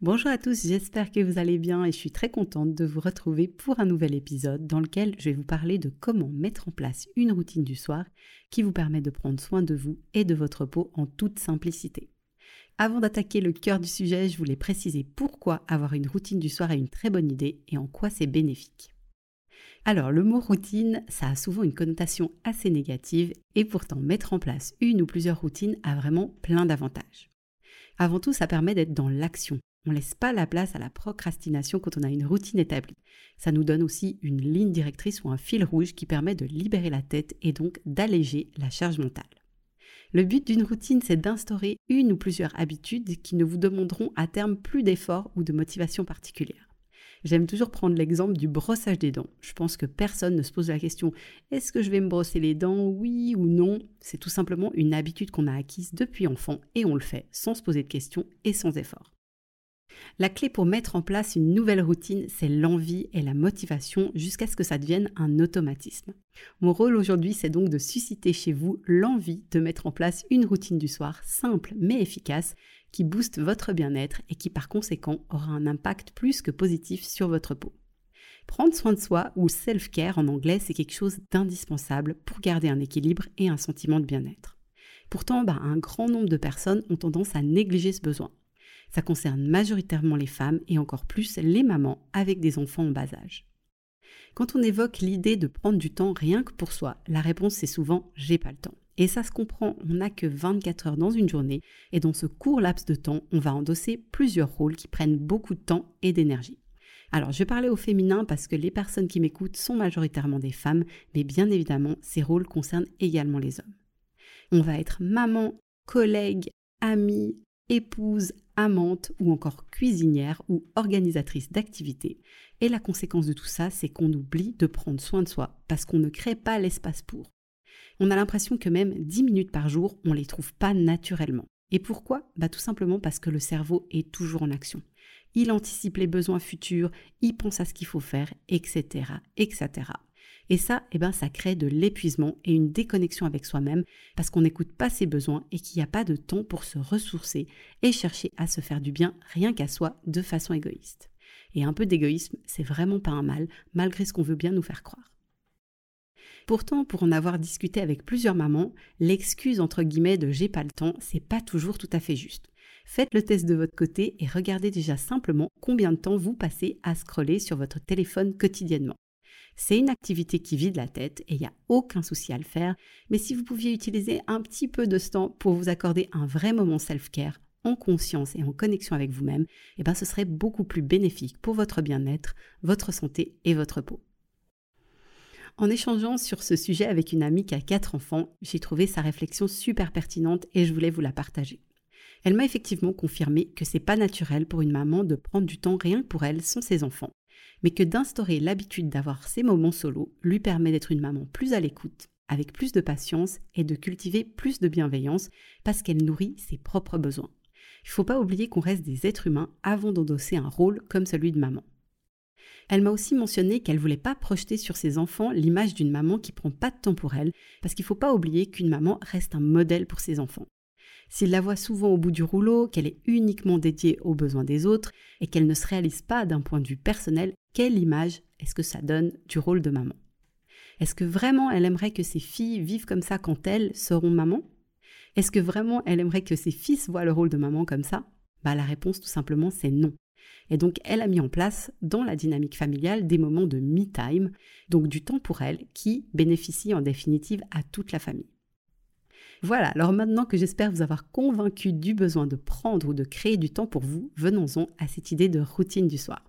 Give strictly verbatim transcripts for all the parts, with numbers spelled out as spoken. Bonjour à tous, j'espère que vous allez bien et je suis très contente de vous retrouver pour un nouvel épisode dans lequel je vais vous parler de comment mettre en place une routine du soir qui vous permet de prendre soin de vous et de votre peau en toute simplicité. Avant d'attaquer le cœur du sujet, je voulais préciser pourquoi avoir une routine du soir est une très bonne idée et en quoi c'est bénéfique. Alors le mot routine, ça a souvent une connotation assez négative et pourtant mettre en place une ou plusieurs routines a vraiment plein d'avantages. Avant tout, ça permet d'être dans l'action. On ne laisse pas la place à la procrastination quand on a une routine établie. Ça nous donne aussi une ligne directrice ou un fil rouge qui permet de libérer la tête et donc d'alléger la charge mentale. Le but d'une routine, c'est d'instaurer une ou plusieurs habitudes qui ne vous demanderont à terme plus d'efforts ou de motivation particulière. J'aime toujours prendre l'exemple du brossage des dents. Je pense que personne ne se pose la question « Est-ce que je vais me brosser les dents, oui ou non ?» C'est tout simplement une habitude qu'on a acquise depuis enfant et on le fait sans se poser de questions et sans effort. La clé pour mettre en place une nouvelle routine, c'est l'envie et la motivation jusqu'à ce que ça devienne un automatisme. Mon rôle aujourd'hui, c'est donc de susciter chez vous l'envie de mettre en place une routine du soir simple mais efficace qui booste votre bien-être et qui par conséquent aura un impact plus que positif sur votre peau. Prendre soin de soi ou self-care en anglais, c'est quelque chose d'indispensable pour garder un équilibre et un sentiment de bien-être. Pourtant, bah, un grand nombre de personnes ont tendance à négliger ce besoin. Ça concerne majoritairement les femmes et encore plus les mamans avec des enfants en bas âge. Quand on évoque l'idée de prendre du temps rien que pour soi, la réponse c'est souvent « j'ai pas le temps ». Et ça se comprend, on n'a que vingt-quatre heures dans une journée et dans ce court laps de temps, on va endosser plusieurs rôles qui prennent beaucoup de temps et d'énergie. Alors je vais parler au féminin parce que les personnes qui m'écoutent sont majoritairement des femmes, mais bien évidemment ces rôles concernent également les hommes. On va être maman, collègue, amie, épouse, amante ou encore cuisinière ou organisatrice d'activités. Et la conséquence de tout ça, c'est qu'on oublie de prendre soin de soi parce qu'on ne crée pas l'espace pour. On a l'impression que même dix minutes par jour, on ne les trouve pas naturellement. Et pourquoi ? Bah tout simplement parce que le cerveau est toujours en action. Il anticipe les besoins futurs, il pense à ce qu'il faut faire, et cetera, et cetera. Et ça, eh ben, ça crée de l'épuisement et une déconnexion avec soi-même parce qu'on n'écoute pas ses besoins et qu'il n'y a pas de temps pour se ressourcer et chercher à se faire du bien rien qu'à soi de façon égoïste. Et un peu d'égoïsme, c'est vraiment pas un mal, malgré ce qu'on veut bien nous faire croire. Pourtant, pour en avoir discuté avec plusieurs mamans, l'excuse entre guillemets de « j'ai pas le temps », c'est pas toujours tout à fait juste. Faites le test de votre côté et regardez déjà simplement combien de temps vous passez à scroller sur votre téléphone quotidiennement. C'est une activité qui vide la tête et il n'y a aucun souci à le faire, mais si vous pouviez utiliser un petit peu de ce temps pour vous accorder un vrai moment self-care, en conscience et en connexion avec vous-même, eh ben ce serait beaucoup plus bénéfique pour votre bien-être, votre santé et votre peau. En échangeant sur ce sujet avec une amie qui a quatre enfants, j'ai trouvé sa réflexion super pertinente et je voulais vous la partager. Elle m'a effectivement confirmé que c'est pas naturel pour une maman de prendre du temps rien pour elle sans ses enfants, mais que d'instaurer l'habitude d'avoir ces moments solo lui permet d'être une maman plus à l'écoute, avec plus de patience et de cultiver plus de bienveillance parce qu'elle nourrit ses propres besoins. Il ne faut pas oublier qu'on reste des êtres humains avant d'endosser un rôle comme celui de maman. Elle m'a aussi mentionné qu'elle ne voulait pas projeter sur ses enfants l'image d'une maman qui ne prend pas de temps pour elle parce qu'il ne faut pas oublier qu'une maman reste un modèle pour ses enfants. S'il la voit souvent au bout du rouleau, qu'elle est uniquement dédiée aux besoins des autres et qu'elle ne se réalise pas d'un point de vue personnel, quelle image est-ce que ça donne du rôle de maman ? Est-ce que vraiment elle aimerait que ses filles vivent comme ça quand elles seront mamans ? Est-ce que vraiment elle aimerait que ses fils voient le rôle de maman comme ça ? Bah, la réponse tout simplement c'est non. Et donc elle a mis en place dans la dynamique familiale des moments de me time, donc du temps pour elle qui bénéficie en définitive à toute la famille. Voilà, alors maintenant que j'espère vous avoir convaincu du besoin de prendre ou de créer du temps pour vous, venons-en à cette idée de routine du soir.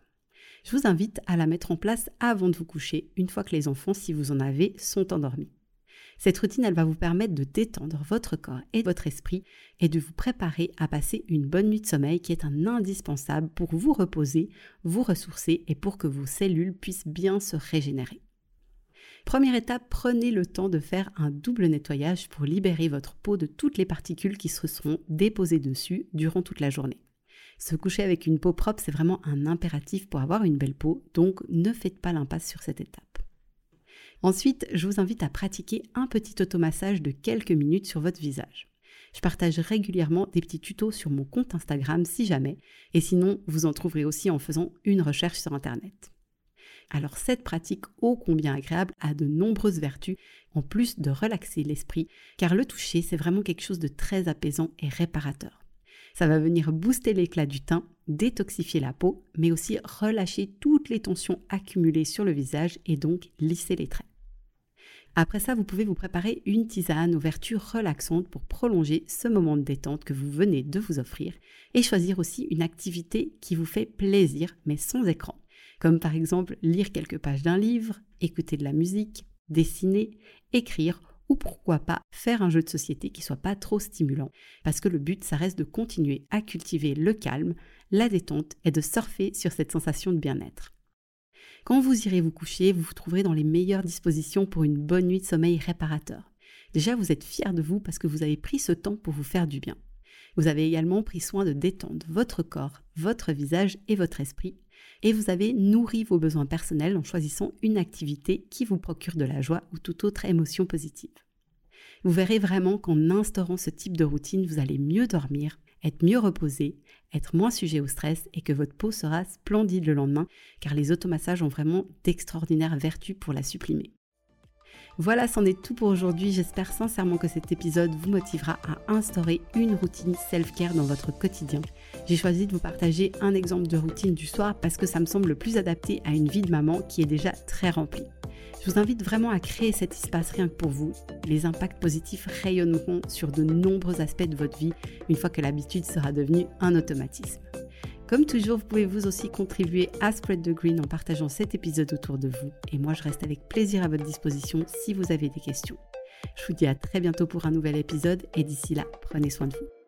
Je vous invite à la mettre en place avant de vous coucher, une fois que les enfants, si vous en avez, sont endormis. Cette routine, elle va vous permettre de détendre votre corps et votre esprit et de vous préparer à passer une bonne nuit de sommeil qui est un indispensable pour vous reposer, vous ressourcer et pour que vos cellules puissent bien se régénérer. Première étape, prenez le temps de faire un double nettoyage pour libérer votre peau de toutes les particules qui se seront déposées dessus durant toute la journée. Se coucher avec une peau propre, c'est vraiment un impératif pour avoir une belle peau, donc ne faites pas l'impasse sur cette étape. Ensuite, je vous invite à pratiquer un petit automassage de quelques minutes sur votre visage. Je partage régulièrement des petits tutos sur mon compte Instagram si jamais, et sinon vous en trouverez aussi en faisant une recherche sur internet. Alors cette pratique ô combien agréable a de nombreuses vertus, en plus de relaxer l'esprit, car le toucher c'est vraiment quelque chose de très apaisant et réparateur. Ça va venir booster l'éclat du teint, détoxifier la peau, mais aussi relâcher toutes les tensions accumulées sur le visage et donc lisser les traits. Après ça, vous pouvez vous préparer une tisane aux vertus relaxantes pour prolonger ce moment de détente que vous venez de vous offrir et choisir aussi une activité qui vous fait plaisir mais sans écran, comme par exemple lire quelques pages d'un livre, écouter de la musique, dessiner, écrire ou pourquoi pas faire un jeu de société qui soit pas trop stimulant, parce que le but ça reste de continuer à cultiver le calme, la détente et de surfer sur cette sensation de bien-être. Quand vous irez vous coucher, vous vous trouverez dans les meilleures dispositions pour une bonne nuit de sommeil réparateur. Déjà, vous êtes fiers de vous parce que vous avez pris ce temps pour vous faire du bien. Vous avez également pris soin de détendre votre corps, votre visage et votre esprit. Et vous avez nourri vos besoins personnels en choisissant une activité qui vous procure de la joie ou toute autre émotion positive. Vous verrez vraiment qu'en instaurant ce type de routine, vous allez mieux dormir, être mieux reposé, être moins sujet au stress et que votre peau sera splendide le lendemain car les automassages ont vraiment d'extraordinaires vertus pour la sublimer. Voilà, c'en est tout pour aujourd'hui. J'espère sincèrement que cet épisode vous motivera à instaurer une routine self-care dans votre quotidien. J'ai choisi de vous partager un exemple de routine du soir parce que ça me semble le plus adapté à une vie de maman qui est déjà très remplie. Je vous invite vraiment à créer cet espace rien que pour vous. Les impacts positifs rayonneront sur de nombreux aspects de votre vie une fois que l'habitude sera devenue un automatisme. Comme toujours, vous pouvez vous aussi contribuer à Spread the Green en partageant cet épisode autour de vous. Et moi, je reste avec plaisir à votre disposition si vous avez des questions. Je vous dis à très bientôt pour un nouvel épisode et d'ici là, prenez soin de vous.